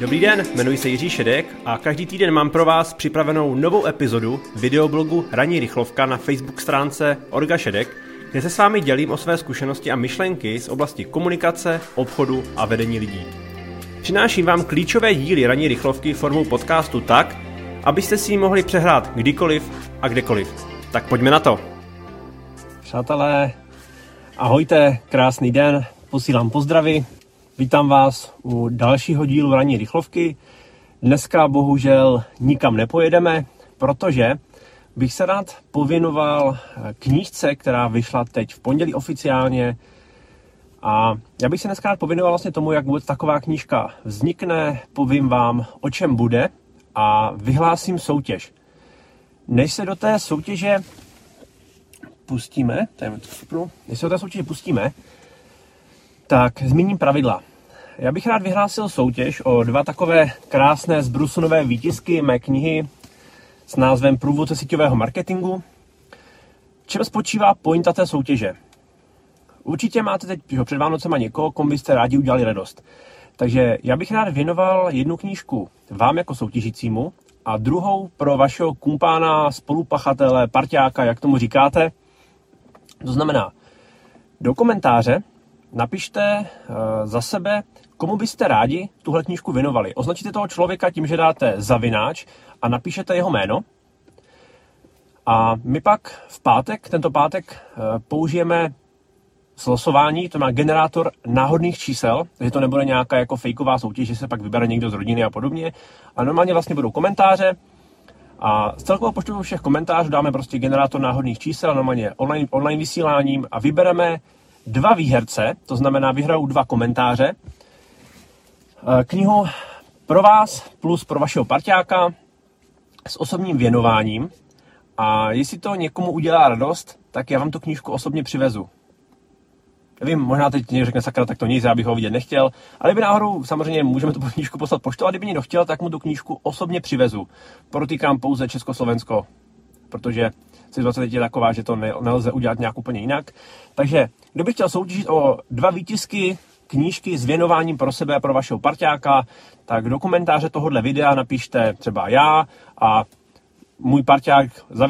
Dobrý den, jmenuji se Jiří Šedek a každý týden mám pro vás připravenou novou epizodu videoblogu Ranní Rychlovka na Facebook stránce Orga Šedek, kde se s vámi dělím o své zkušenosti a myšlenky z oblasti komunikace, obchodu a vedení lidí. Přináším vám klíčové díly Ranní Rychlovky formou podcastu tak, abyste si ji mohli přehrát kdykoliv a kdekoliv. Tak pojďme na to. Přátelé, ahojte, krásný den, posílám pozdravy. Vítám vás u dalšího dílu Ranní rychlovky. Dneska bohužel nikam nepojedeme, protože bych se rád pověnoval knížce, která vyšla teď v pondělí oficiálně. A já bych se dneska rád pověnoval vlastně tomu, jak vůbec taková knížka vznikne, povím vám, o čem bude a vyhlásím soutěž. Než se do té soutěže pustíme, tak zmíním pravidla. Já bych rád vyhlásil soutěž o 2 takové krásné zbrusunové výtisky mé knihy s názvem Průvodce síťového marketingu. V čem spočívá pointa té soutěže? Určitě máte teď před Vánocema někoho, komu byste rádi udělali radost. Takže já bych rád věnoval jednu knížku vám jako soutěžícímu a druhou pro vašeho kumpána, spolupachatele, parťáka, jak tomu říkáte. To znamená, do komentáře napište za sebe, komu byste rádi tuhle knížku věnovali. Označíte toho člověka tím, že dáte @ a napíšete jeho jméno. A my pak tento pátek použijeme slosování, to má generátor náhodných čísel, takže to nebude nějaká jako fejková soutěž, že se pak vybere někdo z rodiny a podobně. A normálně vlastně budou komentáře a z celkového počtu všech komentářů dáme prostě generátor náhodných čísel, normálně online vysíláním a vybereme 2 výherce, to znamená vyhrajou 2 komentáře. Knihu pro vás plus pro vašeho parťáka s osobním věnováním. A jestli to někomu udělá radost, tak já vám tu knížku osobně přivezu. Vím, možná teď někdo řekne sakra, tak to nic, já bych ho vidět nechtěl. Ale kdyby náhodou, samozřejmě můžeme tu knížku poslat poštou, a kdyby někdo chtěl, tak mu tu knížku osobně přivezu. Protýkám pouze Československo, protože situace teď je taková, že to nelze udělat nějak úplně jinak. Takže kdo by chtěl soutěžit o 2 výtisky knížky s věnováním pro sebe a pro vašeho parťáka, tak do komentáře tohohle videa napište třeba já a můj parťák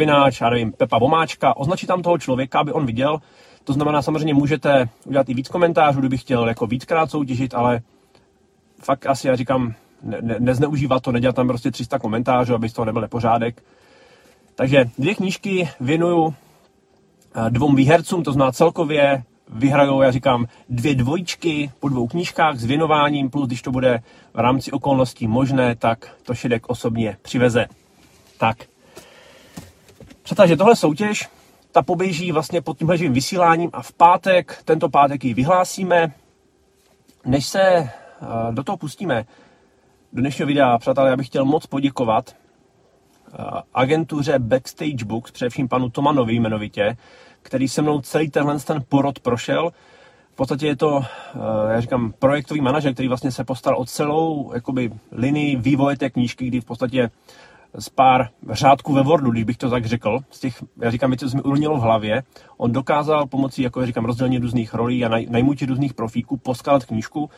@ já nevím, Pepa Vomáčka, označí tam toho člověka, aby on viděl. To znamená, samozřejmě můžete udělat i víc komentářů, kdybych chtěl jako víckrát soutěžit, ale fakt asi já říkám, nezneužívat to, nedělat tam prostě 300 komentářů, aby z toho nebyl nepořádek. Takže 2 knížky věnuju 2 výhercům, to znamená celkově vyhrajou, já říkám, 2 dvojčky po 2 knížkách s věnováním, plus když to bude v rámci okolností možné, tak to Šedek osobně přiveze. Tak, protože tohle soutěž, ta poběží vlastně pod tímhle živým vysíláním a v pátek, tento pátek ji vyhlásíme. Než se do toho pustíme, do dnešního videa, přátelé, já bych chtěl moc poděkovat agentuře Backstage Books, především panu Tomanovi jmenovitě, který se mnou celý ten porod prošel. V podstatě je to, já říkám, projektový manažer, který vlastně se postaral o celou jakoby linii vývoje té knížky, kdy v podstatě z pár řádků ve Wordu, když bych to tak řekl, z těch, já říkám, věcí, co se mi urnilo v hlavě, on dokázal pomocí, jako já říkám, rozdělení různých rolí a najmutí různých profíků poskladat knížku.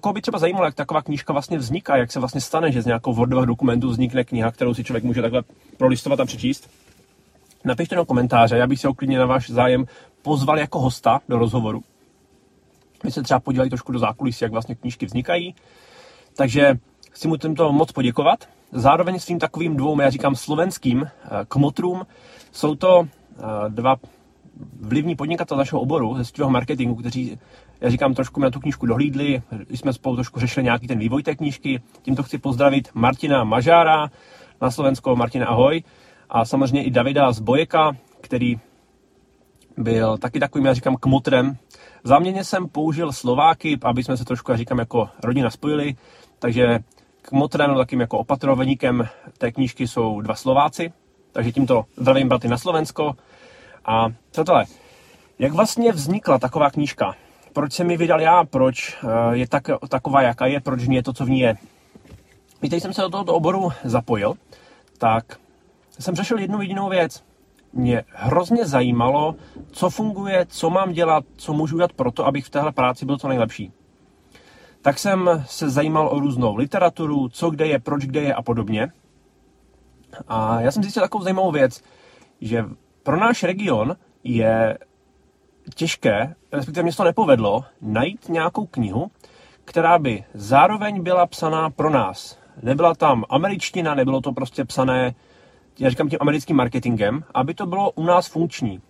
Koho by třeba zajímalo, jak taková knížka vlastně vzniká, jak se vlastně stane, že z nějakého Wordového dokumentu vznikne kniha, kterou si člověk může takhle prolistovat a přečíst, napište do komentáře, já bych se uklidně na váš zájem pozval jako hosta do rozhovoru. My se třeba podívali trošku do zákulisí, jak vlastně knížky vznikají, takže chci mu tímto moc poděkovat. Zároveň svým takovým 2, já říkám, slovenským kmotrům, jsou to 2 vlivní podnikatelé našeho oboru, ze síťového marketingu, kteří, já říkám, trošku na tu knížku dohlídli, jsme spolu trošku řešili nějaký ten vývoj té knížky. Tímto chci pozdravit Martina Mažára na Slovensko. Martina, ahoj. A samozřejmě i Davida z Bojeka, který byl taky takovým, já říkám, kmotrem. Záměrně jsem použil Slováky, aby jsme se trošku, já říkám, jako rodina spojili, takže kmotrem, takým jako opatrovníkem té knížky jsou 2 Slováci, takže tímto zdravím braty na Slovensko. A přátelé, jak vlastně vznikla taková knížka? Proč jsem ji vydal já? Proč je taková, jaká je? Proč je to, co v ní je? Víte, když jsem se do tohoto oboru zapojil, tak jsem řešil jednu jedinou věc. Mě hrozně zajímalo, co funguje, co mám dělat, co můžu dělat pro to, abych v téhle práci byl co nejlepší. tak jsem se zajímal o různou literaturu, co kde je, proč kde je a podobně. A já jsem zjistil takovou zajímavou věc, že pro náš region je těžké, respektive mě se to nepovedlo, najít nějakou knihu, která by zároveň byla psaná pro nás. Nebyla tam američtina, nebylo to prostě psané, já říkám tím americkým marketingem, aby to bylo u nás funkční.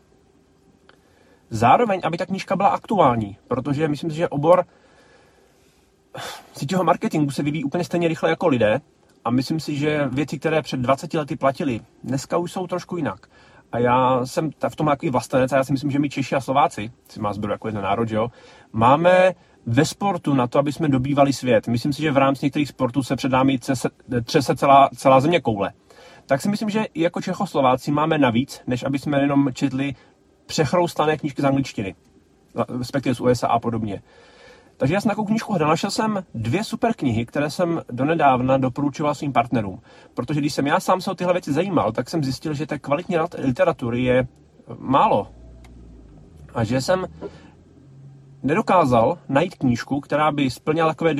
Zároveň, aby ta knížka byla aktuální, protože myslím si, že obor síťového marketingu se vyvíjí úplně stejně rychle jako lidé a myslím si, že věci, které před 20 lety platily, dneska už jsou trošku jinak. A já jsem v tom takový vlastenec a já si myslím, že my Češi a Slováci, si má zberu jako jeden národ, jo, máme ve sportu na to, aby jsme dobývali svět. Myslím si, že v rámci některých sportů se před námi třese celá země koule. Tak si myslím, že i jako Čechoslováci máme navíc, než aby jsme jenom četli přechroustané knížky z angličtiny, respektive z USA a podobně. Takže já jsem takovou knížku hledal, našel jsem dvě super knihy, které jsem donedávna doporučoval svým partnerům. Protože když jsem já sám se o tyhle věci zajímal, tak jsem zjistil, že té kvalitní literatury je málo. A že jsem nedokázal najít knížku, která by splňala takové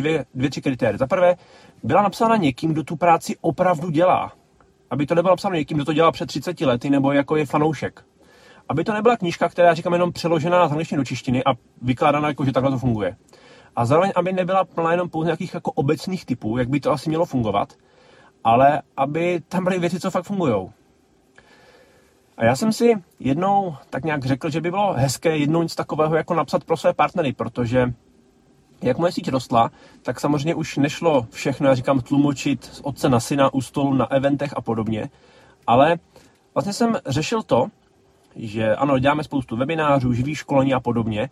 tři kritéria. Za prvé, byla napsána někým, kdo tu práci opravdu dělá. Aby to nebylo napsáno někým, kdo to dělal před 30 lety nebo jako je fanoušek. Aby to nebyla knížka, která, říkám, jenom přeložená z angličtiny do češtiny a vykládaná jako, že takhle to funguje. A zároveň, aby nebyla plná jenom pouze nějakých jako obecných typů, jak by to asi mělo fungovat, ale aby tam byly věci, co fakt fungujou. A já jsem si jednou tak nějak řekl, že by bylo hezké jednou nic takového jako napsat pro své partnery, protože jak moje síť rostla, tak samozřejmě už nešlo všechno, já říkám, tlumočit z otce na syna, u stolu, na eventech a podobně, ale vlastně jsem řešil to, že ano, děláme spoustu webinářů, živý školení a podobně,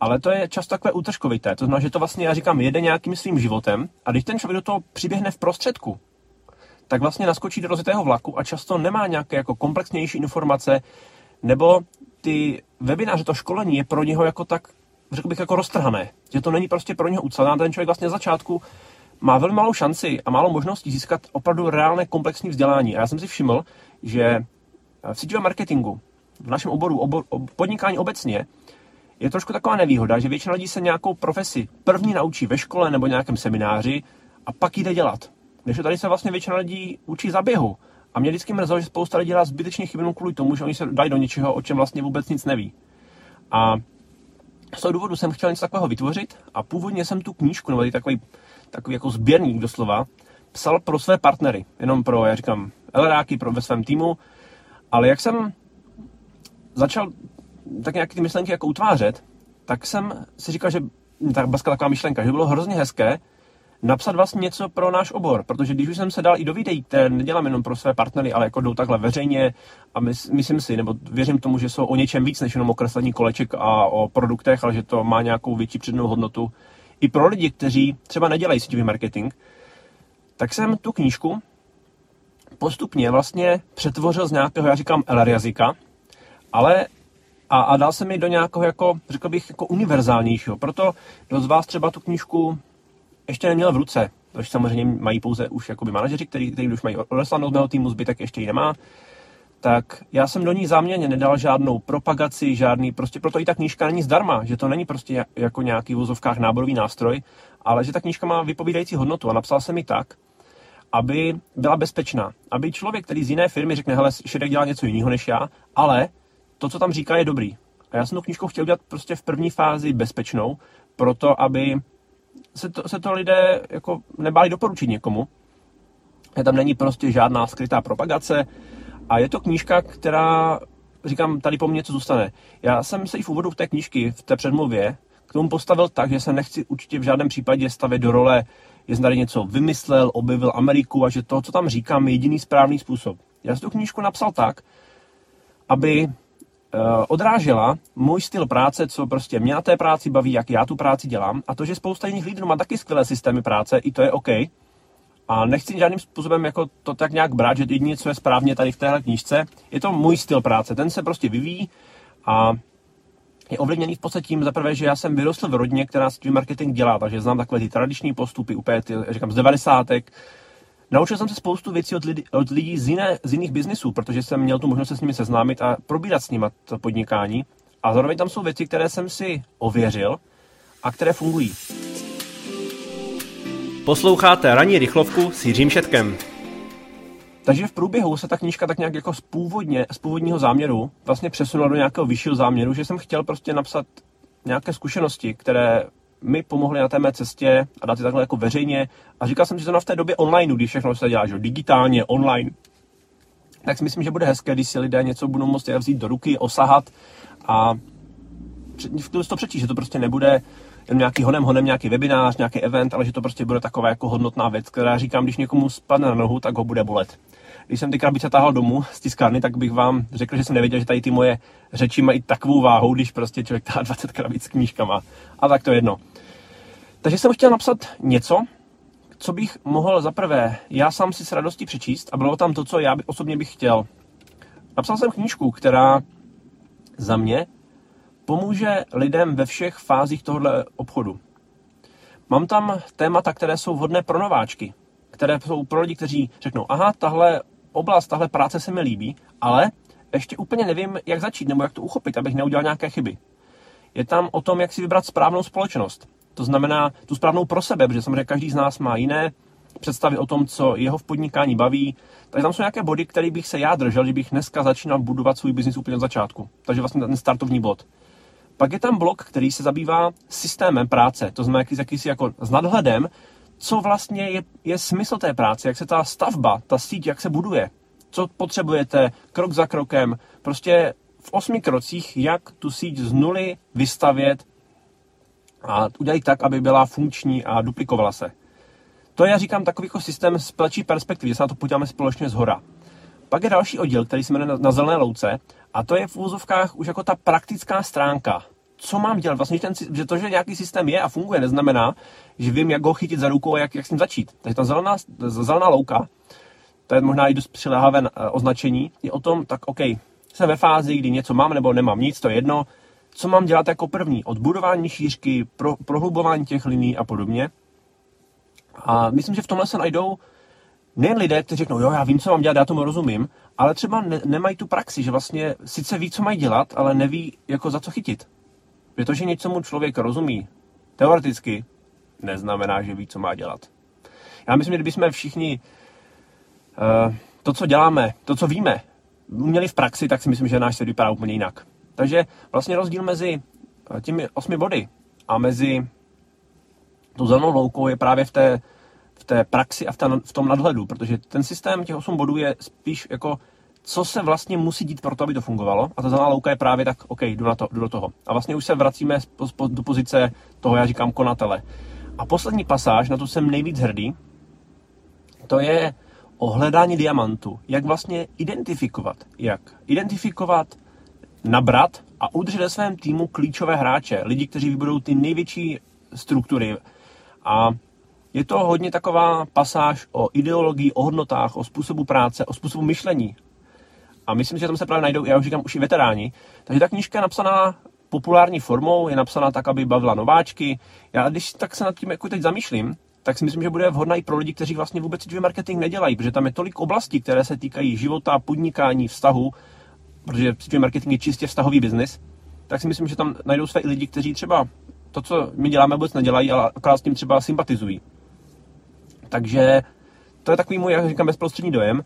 ale to je často takové útržkovité. To znamená, že to vlastně, já říkám, jede nějakým svým životem a když ten člověk do toho přiběhne v prostředku, tak vlastně naskočí do rozjetého vlaku a často nemá nějaké jako komplexnější informace, nebo ty webináře, to školení je pro něho jako tak, řekl bych, jako roztrhané. Že to není prostě pro něho ucelené. Ten člověk vlastně na začátku má velmi malou šanci a málo možností získat opravdu reálné komplexní vzdělání. A já jsem si všiml, že v síťovém marketingu, v našem oboru, podnikání obecně, je trošku taková nevýhoda, že většina lidí se nějakou profesi první naučí ve škole nebo nějakém semináři a pak jde dělat. Když tady se vlastně většina lidí učí za běhu. A mě vždycky mrzelo, že spousta lidí dělá zbytečně chybnou kvůli tomu, že oni se dají do něčeho, o čem vlastně vůbec nic neví. A z toho důvodu jsem chtěl něco takového vytvořit a původně jsem tu knížku, nebo takový jako sběrník doslova, psal pro své partnery. Jenom pro, já říkám, LRáky, ve svém týmu. Ale jak jsem začal tak nějaké ty myšlenky jako utvářet, tak jsem si říkal, že taková myšlenka, že bylo hrozně hezké napsat vlastně něco pro náš obor, protože když už jsem se dal i do videí, které nedělám jenom pro své partnery, ale jako jdou takhle veřejně a myslím si, nebo věřím tomu, že jsou o něčem víc než jenom o kreslení koleček a o produktech, ale že to má nějakou větší přednou hodnotu i pro lidi, kteří třeba nedělají síťový marketing, tak jsem tu knížku postupně vlastně přetvořil z nějakého, já říkám, LR jazyka, ale a dal jsem ji do nějakého, jako, řekl bych, jako univerzálnějšího. Proto kdo z vás třeba tu knížku ještě neměl v ruce, což samozřejmě mají pouze už jakoby manažeři, kteří už mají odeslanou z mého týmu, zbytek ještě ji nemá, tak já jsem do ní záměrně nedal žádnou propagaci, žádný, prostě proto i ta knížka není zdarma, že to není prostě jako nějaký v vozovkách náborový nástroj, ale že ta knížka má vypovídající hodnotu a napsal jsem ji tak, aby byla bezpečná, aby člověk, který z jiné firmy řekne, hele, Šedek dělá něco jiného než já, ale to, co tam říká, je dobrý. A já jsem tu knížku chtěl udělat prostě v první fázi bezpečnou, proto aby se to lidé jako nebáli doporučit někomu. A tam není prostě žádná skrytá propagace a je to knížka, která, říkám, tady po mně co zůstane. Já jsem se i v úvodu té knížky, v té předmluvě, k tomu postavil tak, že se nechci určitě v žádném případě stavět do role, že tady něco vymyslel, objevil Ameriku a že to, co tam říkám, je jediný správný způsob. Já jsem tu knížku napsal tak, aby odrážela můj styl práce, co prostě mě na té práci baví, jak já tu práci dělám a to, že spousta jiných lidí má taky skvělé systémy práce, i to je OK. A nechci žádným způsobem jako to tak nějak brát, že jediné, co je správně tady v téhle knížce, je to můj styl práce, ten se prostě vyvíjí a je ovlivněný v podstatě tím, za prvé, že já jsem vyrostl v rodině, která síťový marketing dělá, takže znám takové ty tradiční postupy, úplně ty, říkám, z 90. Naučil jsem se spoustu věcí od lidí z jiných biznisů, protože jsem měl tu možnost se s nimi seznámit a probírat s nimi to podnikání. A zároveň tam jsou věci, které jsem si ověřil a které fungují. Posloucháte Ranní rychlovku s Jiřím Šedkem. Takže v průběhu se ta knížka tak nějak jako z původního záměru vlastně přesunula do nějakého vyššího záměru, že jsem chtěl prostě napsat nějaké zkušenosti, které mi pomohly na té mé cestě a dát je takhle jako veřejně. A říkal jsem si to na v té době online, když všechno se dělá, že digitálně, online. Tak si myslím, že bude hezké, když si lidé něco budou moct vzít do ruky, osahat a to přečíst, že to prostě nebude jen nějaký honem, nějaký webinář, nějaký event, ale že to prostě bude taková jako hodnotná věc, která říkám, když někomu spadne na nohu, tak ho bude bolet. Když jsem tenkrát se táhl domů z tiskárny, tak bych vám řekl, že jsem nevěděl, že tady ty moje řeči mají takovou váhu, když prostě člověk táhá 20 krabic s knížkama. A tak to je jedno. Takže jsem chtěl napsat něco, co bych mohl zaprvé já sám si s radostí přečíst a bylo tam to, co já osobně bych chtěl. Napsal jsem knížku, která za mě pomůže lidem ve všech fázích tohohle obchodu. Mám tam témata, které jsou vhodné pro nováčky, které jsou pro lidi, kteří řeknou, aha, tahle oblast, tahle práce se mi líbí, ale ještě úplně nevím, jak začít nebo jak to uchopit, abych neudělal nějaké chyby. Je tam o tom, jak si vybrat správnou společnost. To znamená tu správnou pro sebe, protože samozřejmě každý z nás má jiné představy o tom, co jeho v podnikání baví. Takže tam jsou nějaké body, které bych se já držel, že bych dneska začínal budovat svůj biznis úplně od začátku. Takže vlastně ten startovní bod. Pak je tam blok, který se zabývá systémem práce, to znamená jakýsi jako s nadhledem, co vlastně je smysl té práce, jak se ta stavba, ta síť, jak se buduje, co potřebujete krok za krokem, prostě v 8 krocích, jak tu síť z nuly vystavět a udělat tak, aby byla funkční a duplikovala se. To já říkám takový jako systém z ptačí perspektivy, že se na to podíváme společně zhora. Pak je další oddíl, který se jmenuje na zelené louce, a to je v uvozovkách už jako ta praktická stránka. Co mám dělat? Vlastně, že to, že nějaký systém je a funguje, neznamená, že vím, jak ho chytit za rukou a jak s ním začít. Takže ta zelená louka, to je možná i dost přiléhavé označení, je o tom, tak OK, jsem ve fázi, kdy něco mám nebo nemám nic, to je jedno. Co mám dělat jako první? Odbudování šířky, prohlubování těch liní a podobně. A myslím, že v tomhle se najdou nejen lidé, kteří řeknou, jo, já vím, co mám dělat, já tomu rozumím, ale třeba nemají tu praxi, že vlastně sice ví, co mají dělat, ale neví, jako za co chytit. Protože něčemu člověk rozumí teoreticky, neznamená, že ví, co má dělat. Já myslím, že kdybychom všichni to, co děláme, to, co víme, uměli v praxi, tak si myslím, že náš svět vypadá úplně jinak. Takže vlastně rozdíl mezi těmi 8 body a mezi tou zelenou loukou je právě v té praxi a v tom nadhledu, protože ten systém těch 8 bodů je spíš jako, co se vlastně musí dít pro to, aby to fungovalo, a ta zelená louka je právě tak, OK, jdu do toho. A vlastně už se vracíme do pozice toho, já říkám, konatele. A poslední pasáž, na to jsem nejvíc hrdý, to je o hledání diamantu. Jak vlastně identifikovat, nabrat a udržet ve svém týmu klíčové hráče, lidi, kteří vybudou ty největší struktury. A je to hodně taková pasáž o ideologii, o hodnotách, o způsobu práce, o způsobu myšlení. A myslím, že tam se právě najdou, já už říkám, už i veteráni. Takže ta knížka je napsaná populární formou, je napsaná tak, aby bavila nováčky. Já když tak se nad tím jako teď zamýšlím, tak si myslím, že bude vhodná i pro lidi, kteří vlastně vůbec svůj marketing nedělají, protože tam je tolik oblastí, které se týkají života, podnikání, vztahu, protože svůj marketing je čistě vztahový biznis. Tak si myslím, že tam najdou své lidi, kteří třeba to, co my děláme, vůbec nedělají, ale akorát s tím třeba sympatizují. Takže to je takový můj, jak říkám, bezprostřední dojem.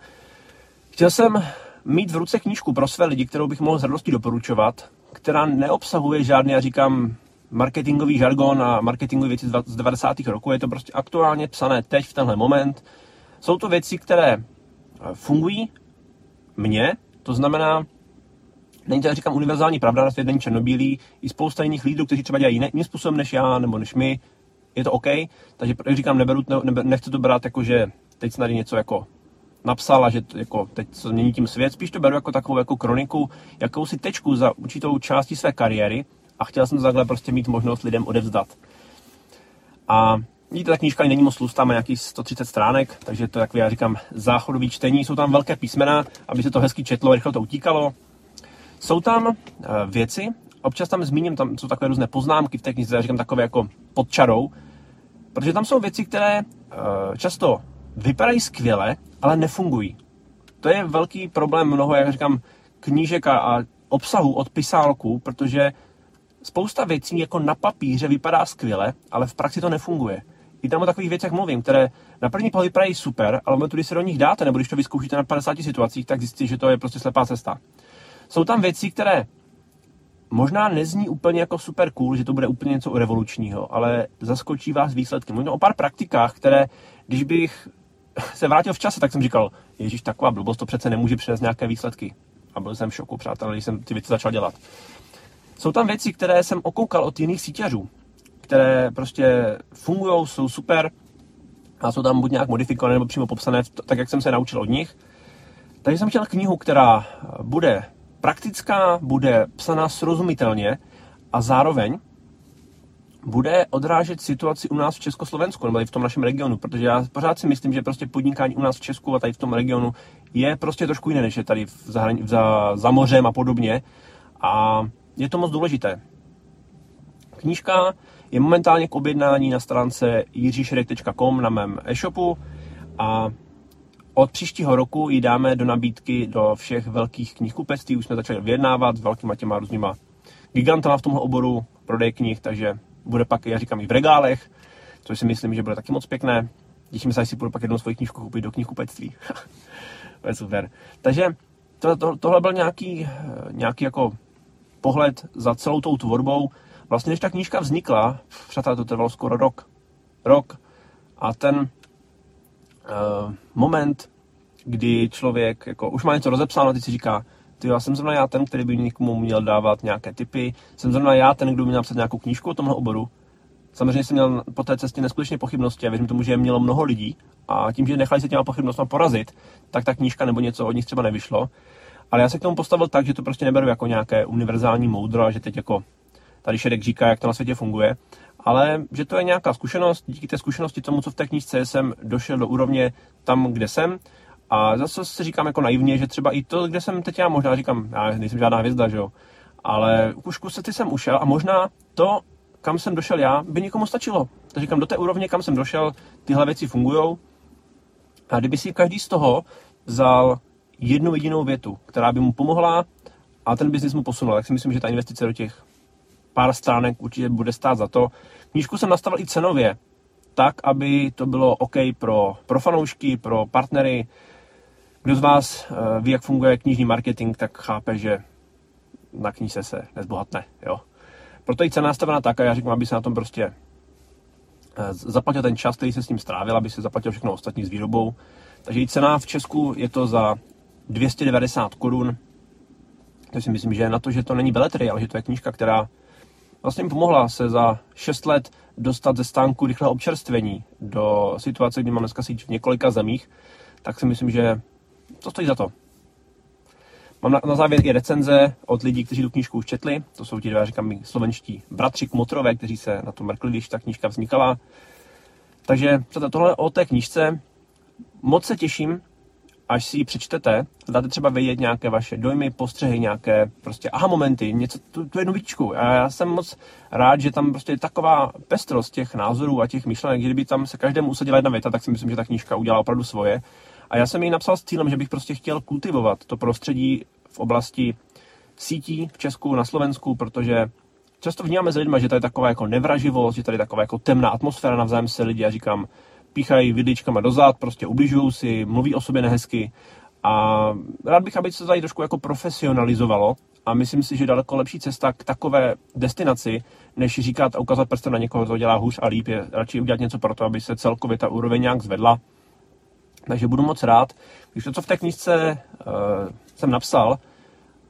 Chtěl jsem mít v ruce knížku pro své lidi, kterou bych mohl s radostí doporučovat, která neobsahuje žádný, já říkám, marketingový žargon a marketingové věci z 90. roku. Je to prostě aktuálně psané teď, v tenhle moment. Jsou to věci, které fungují mně, to znamená, není to, já říkám, univerzální pravda, na svět není černobílý, i spousta jiných lidí, kteří třeba dělají jiným způsobem než já nebo než my, je to OK, takže jak říkám, nechci to brát jako, že teď snad něco jako napsal a že jako teď se změní tím svět, spíš to beru jako takovou jako kroniku, jakousi tečku za určitou částí své kariéry a chtěl jsem takhle prostě mít možnost lidem odevzdat. A vidíte, ta knížka není moc tlustá, má nějakých 130 stránek, takže to je takový, já říkám, záchodový čtení, jsou tam velké písmena, aby se to hezky četlo, rychle to utíkalo. Jsou tam věci, občas tam zmíním, tam jsou takové různé poznámky v té knize, já říkám takové jako pod čarou, protože tam jsou věci, které často vypadají skvěle, ale nefungují. To je velký problém mnoho, jak říkám, knížek a obsahu od pisálků, protože spousta věcí jako na papíře vypadá skvěle, ale v praxi to nefunguje. i tam o takových věcech mluvím, které na první pohled vypadají super, ale momentu, když se do nich dáte, nebo když to vyzkoušíte na 50 situacích, tak zjistíte, že to je prostě slepá cesta. Jsou tam věci, které možná nezní úplně jako super cool, že to bude úplně něco revolučního, ale zaskočí vás výsledky. Mluvím o pár praktikách, které, když bych se vrátil v čase, tak jsem říkal, ježíš, taková blbost, to přece nemůže přinést nějaké výsledky. A byl jsem v šoku, přátelé, když jsem ty věci začal dělat. Jsou tam věci, které jsem okoukal od jiných síťařů, které prostě fungují, jsou super a jsou tam buď nějak modifikované nebo přímo popsané, tak jak jsem se naučil od nich. Takže jsem chtěl knihu, která bude praktická, bude psaná srozumitelně a zároveň bude odrážet situaci u nás v Československu nebo i v tom našem regionu, protože já pořád si myslím, že prostě podnikání u nás v Česku a tady v tom regionu je prostě trošku jiné, než je tady za mořem a podobně a je to moc důležité. Knížka je momentálně k objednání na stránce jirisedek.com na mém e-shopu a od příštího roku ji dáme do nabídky do všech velkých knihkupectví. Už jsme začali vyjednávat s velkýma těma různýma gigantama v tomhle oboru prodej knih, takže bude pak, já říkám, i v regálech, což si myslím, že bude taky moc pěkné. Těším se, až si budu pak jednou svoji knížku koupit do knihkupectví. To je super. Takže tohle byl nějaký jako pohled za celou tou tvorbou. Vlastně, když ta knížka vznikla, přátelé, to trvalo skoro rok. Rok a ten moment, kdy člověk jako už má něco rozepsáno a teď si říká, já jsem zrovna já ten, který by někomu měl dávat nějaké tipy, jsem zrovna já ten, kdo by měl napsat nějakou knížku o tomhle oboru. Samozřejmě jsem měl po té cestě neskutečně pochybnosti a věřím tomu, že je mělo mnoho lidí a tím, že nechali se těma pochybnostma porazit, tak ta knížka nebo něco od nich třeba nevyšlo. Ale já se k tomu postavil tak, že to prostě neberu jako nějaké univerzální moudro a že teď jako tady Šedek říká, jak to na světě funguje, ale že to je nějaká zkušenost, díky té zkušenosti tomu, co v té knížce jsem došel do úrovně tam, kde jsem. A zase si říkám jako naivně, že třeba i to, kde jsem teď já možná říkám, já nejsem žádná hvězda, že jo, ale už kusety jsem ušel a možná to, kam jsem došel já, by někomu stačilo. Takže říkám, do té úrovně, kam jsem došel, tyhle věci fungujou. A kdyby si každý z toho vzal jednu jedinou větu, která by mu pomohla a ten biznis mu posunul, tak si myslím, že ta investice do těch pár stránek určitě bude stát za to. Knížku jsem nastavil i cenově, tak, aby to bylo OK pro fanoušky, pro partnery. Kdo z vás ví, jak funguje knižní marketing, tak chápe, že na knížce se nezbohatne. Jo? Proto je cena nastavená tak, a já říkám, aby se na tom prostě zaplatil ten čas, který se s ním strávil, aby se zaplatil všechno ostatní s výrobou. Takže i cena v Česku je to za 290 korun. To si myslím, že na to, že to není beletry, ale že to je knížka, která vlastně mi pomohla se za 6 let dostat ze stánku rychlého občerstvení do situace, kdy mám dneska síť v několika zemích, tak si myslím, že to stojí za to. Mám na závěr i recenze od lidí, kteří tu knížku už četli. To jsou ti dva, říkám, slovenští bratři Kmotrové, kteří se na to mrkli, když ta knížka vznikala. Takže tohle o té knížce. Moc se těším, až si ji přečtete. Dáte třeba vědět nějaké vaše dojmy, postřehy, nějaké prostě aha momenty, něco, tu jednu výčku. A já jsem moc rád, že tam prostě je taková pestrost těch názorů a těch myšlenek. Kdyby tam se každému usadila jedna věta, tak si myslím, že ta knížka udělá opravdu svoje. A já jsem ji napsal s cílem, že bych prostě chtěl kultivovat to prostředí v oblasti sítí v Česku, na Slovensku, protože často vnímáme s lidmi, že tady je taková jako nevraživost, že tady je taková jako temná atmosféra, navzájem se lidi, já říkám, píchají vidličkama dozad, prostě ubližují si, mluví o sobě nehezky. A rád bych, aby se tady trošku jako profesionalizovalo a myslím si, že daleko lepší cesta k takové destinaci, než říkat a ukázat prstem na někoho, co dělá hůř a líp, je radši udělat něco pro to, aby se celkově ta úroveň nějak zvedla. Takže budu moc rád, když to, co v té knížce jsem napsal,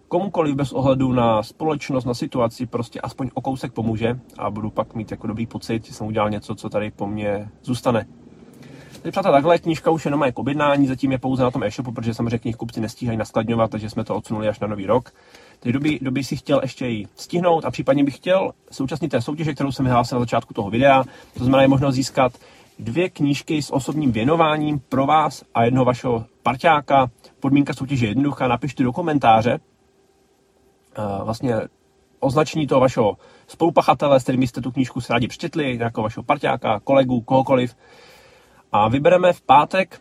komukoliv bez ohledu na společnost, na situaci, prostě aspoň o kousek pomůže a budu pak mít jako dobrý pocit, že jsem udělal něco, co tady po mně zůstane. Takže přátelé, takhle knížka už jenom je k objednání, zatím je pouze na tom e-shopu, protože samozřejmě knihkupci nestíhají naskladňovat, takže jsme to odsunuli až na nový rok. Takže kdo by si chtěl ještě ji stihnout a případně bych chtěl současnit té soutěže, kterou jsem vyhlásil na začátku toho videa, to znamená je možnost získat 2 knížky s osobním věnováním pro vás a jednoho vašeho parťáka. Podmínka soutěže je jednoduchá, napište do komentáře vlastně označení toho vašeho spolupachatele, s kterými jste tu knížku si rádi přečetli, jako vašeho parťáka, kolegu, kohokoliv. A vybereme v pátek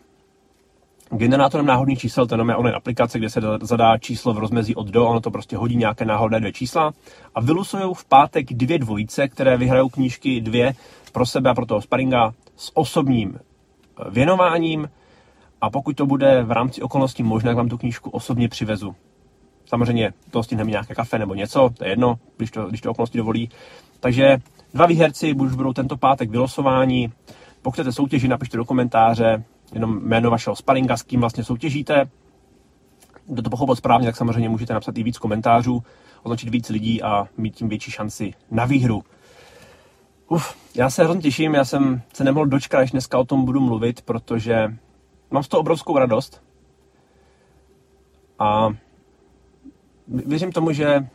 generátorem náhodných čísel, to je online aplikace, kde se zadá číslo v rozmezí od do, ono to prostě hodí nějaké náhodné 2 čísla a vylusujou v pátek 2 dvojice, které vyhrajou knížky 2 pro sebe a pro toho sparinga s osobním věnováním a pokud to bude v rámci okolností možná, vám tu knížku osobně přivezu. Samozřejmě to stihneme nějaké kafe nebo něco, to je jedno, když to okolnosti dovolí. Takže 2 výherci už budou tento pátek vylosování. Pokud chcete soutěžit, napište do komentáře jenom jméno vašeho sparinga, s kým vlastně soutěžíte. Kdo to pochopil správně, tak samozřejmě můžete napsat i víc komentářů, označit víc lidí a mít tím větší šanci na výhru. Já se hrozně těším, já jsem se nemohl dočkat, než dneska o tom budu mluvit, protože mám z toho obrovskou radost a věřím tomu, že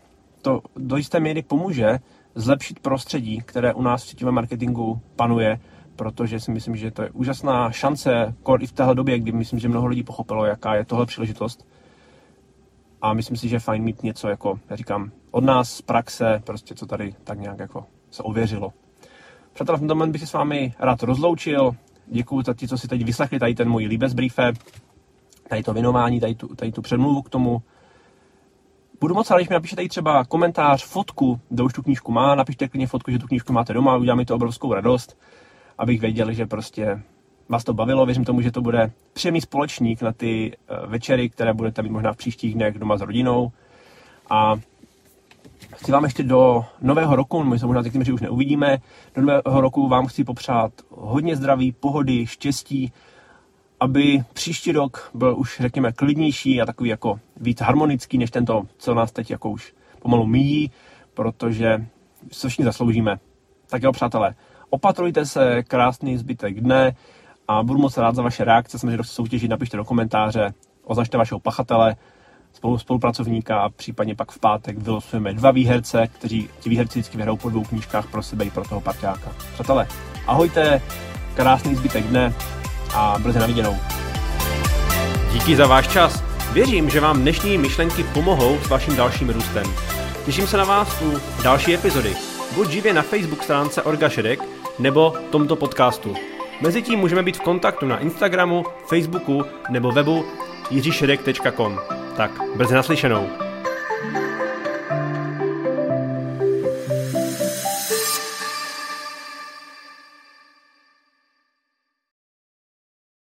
to do jisté míry pomůže zlepšit prostředí, které u nás v síťovém marketingu panuje, protože si myslím, že to je úžasná šance i v téhle době, kdy myslím, že mnoho lidí pochopilo, jaká je tohle příležitost. A myslím si, že je fajn mít něco, jako já říkám, od nás z praxe, prostě co tady tak nějak jako se ověřilo. Přátelé, v tento moment bych se s vámi rád rozloučil. Děkuju za ti, co si teď vyslechli tady ten můj líbezbriefe, tady to věnování, tady tu předmluvu k tomu. Budu moc rád, když mi napišete i třeba komentář, fotku, kdo už tu knížku má, napište klidně fotku, že tu knížku máte doma, udělá mi to obrovskou radost, abych věděl, že prostě vás to bavilo. Věřím tomu, že to bude příjemný společník na ty večery, které budete mít možná v příštích dnech doma s rodinou. A chci vám ještě do nového roku, my se možná některým, že už neuvidíme, do nového roku vám chci popřát hodně zdraví, pohody, štěstí, aby příští rok byl už, řekněme, klidnější a takový jako víc harmonický, než tento, co nás teď jako už pomalu míjí, protože se všichni zasloužíme. Tak jo, přátelé, opatrujte se, krásný zbytek dne a budu moc rád za vaše reakce, samozřejmě, kdo chce soutěžit, napište do komentáře, označte vašeho pachatele, spolupracovníka a případně pak v pátek vylosujeme 2 výherce, kteří ti výherci vždycky vyhrajou po 2 knížkách pro sebe i pro toho parťáka. Přátelé, ahojte, krásný zbytek dne a brzy na viděnou. Díky za váš čas. Věřím, že vám dnešní myšlenky pomohou s vaším dalším růstem. Těším se na vás u další epizody. Buď živě na Facebook stránce Orga Šedek nebo tomto podcastu. Mezitím můžeme být v kontaktu na Instagramu, Facebooku nebo webu jirisedek.com. Tak, brzy naslyšenou.